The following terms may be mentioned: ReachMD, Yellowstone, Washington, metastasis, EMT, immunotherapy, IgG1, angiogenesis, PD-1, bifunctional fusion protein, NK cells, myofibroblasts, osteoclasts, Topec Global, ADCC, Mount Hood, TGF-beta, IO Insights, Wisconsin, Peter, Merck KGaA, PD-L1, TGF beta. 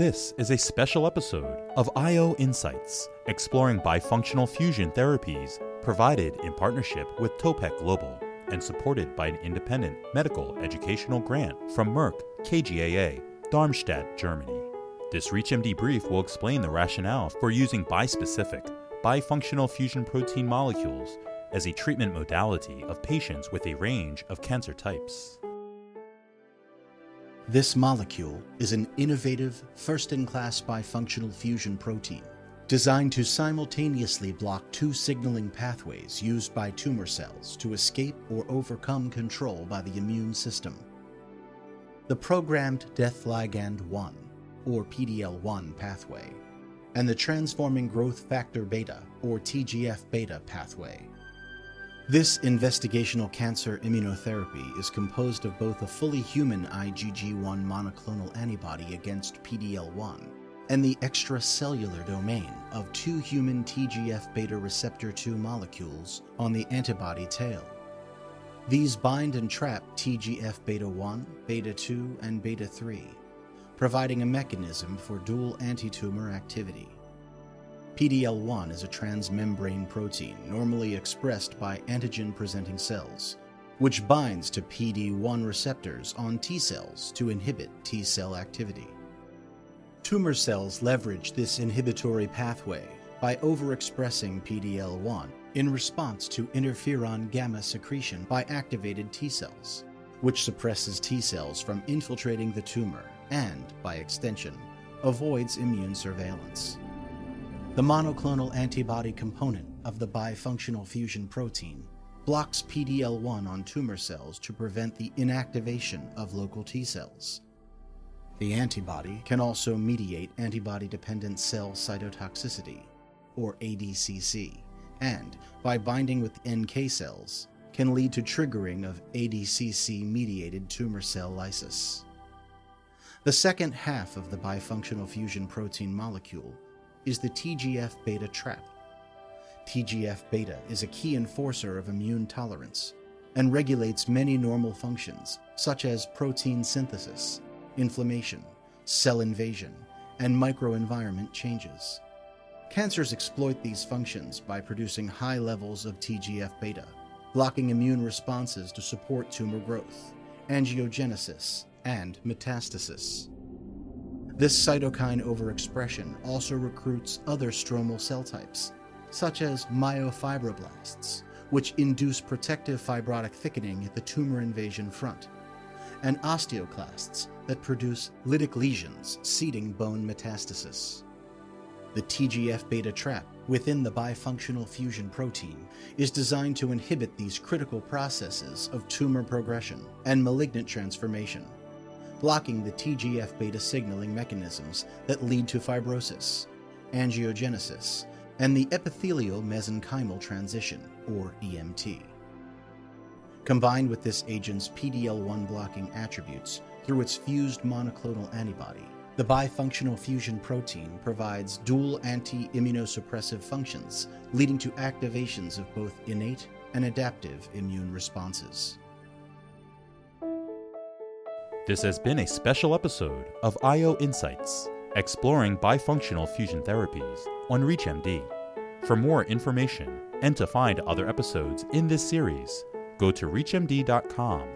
This is a special episode of IO Insights, exploring bifunctional fusion therapies provided in partnership with Topec Global and supported by an independent medical educational grant from Merck KGaA, Darmstadt, Germany. This ReachMD brief will explain the rationale for using bispecific, bifunctional fusion protein molecules as a treatment modality of patients with a range of cancer types. This molecule is an innovative, first-in-class bifunctional fusion protein designed to simultaneously block two signaling pathways used by tumor cells to escape or overcome control by the immune system. The programmed death ligand 1, or PD-L1 pathway, and the transforming growth factor beta, or TGF beta pathway. This investigational cancer immunotherapy is composed of both a fully human IgG1 monoclonal antibody against PD-L1 and the extracellular domain of two human TGF beta receptor 2 molecules on the antibody tail. These bind and trap TGF beta 1, beta 2, and beta 3, providing a mechanism for dual antitumor activity. PD-L1 is a transmembrane protein normally expressed by antigen-presenting cells, which binds to PD-1 receptors on T cells to inhibit T cell activity. Tumor cells leverage this inhibitory pathway by overexpressing PD-L1 in response to interferon gamma secretion by activated T cells, which suppresses T cells from infiltrating the tumor and, by extension, avoids immune surveillance. The monoclonal antibody component of the bifunctional fusion protein blocks PD-L1 on tumor cells to prevent the inactivation of local T cells. The antibody can also mediate antibody-dependent cell cytotoxicity, or ADCC, and, by binding with NK cells, can lead to triggering of ADCC-mediated tumor cell lysis. The second half of the bifunctional fusion protein molecule is the TGF beta trap. TGF beta is a key enforcer of immune tolerance and regulates many normal functions such as protein synthesis, inflammation, cell invasion, and microenvironment changes. Cancers exploit these functions by producing high levels of TGF beta, blocking immune responses to support tumor growth, angiogenesis, and metastasis. This cytokine overexpression also recruits other stromal cell types, such as myofibroblasts, which induce protective fibrotic thickening at the tumor invasion front, and osteoclasts that produce lytic lesions seeding bone metastasis. The TGF-beta trap within the bifunctional fusion protein is designed to inhibit these critical processes of tumor progression and malignant transformation, blocking the TGF-beta signaling mechanisms that lead to fibrosis, angiogenesis, and the epithelial mesenchymal transition, or EMT. Combined with this agent's PD-L1 blocking attributes through its fused monoclonal antibody, the bifunctional fusion protein provides dual anti-immunosuppressive functions, leading to activations of both innate and adaptive immune responses. This has been a special episode of IO Insights, exploring bifunctional fusion therapies on ReachMD. For more information and to find other episodes in this series, go to reachmd.com/IO.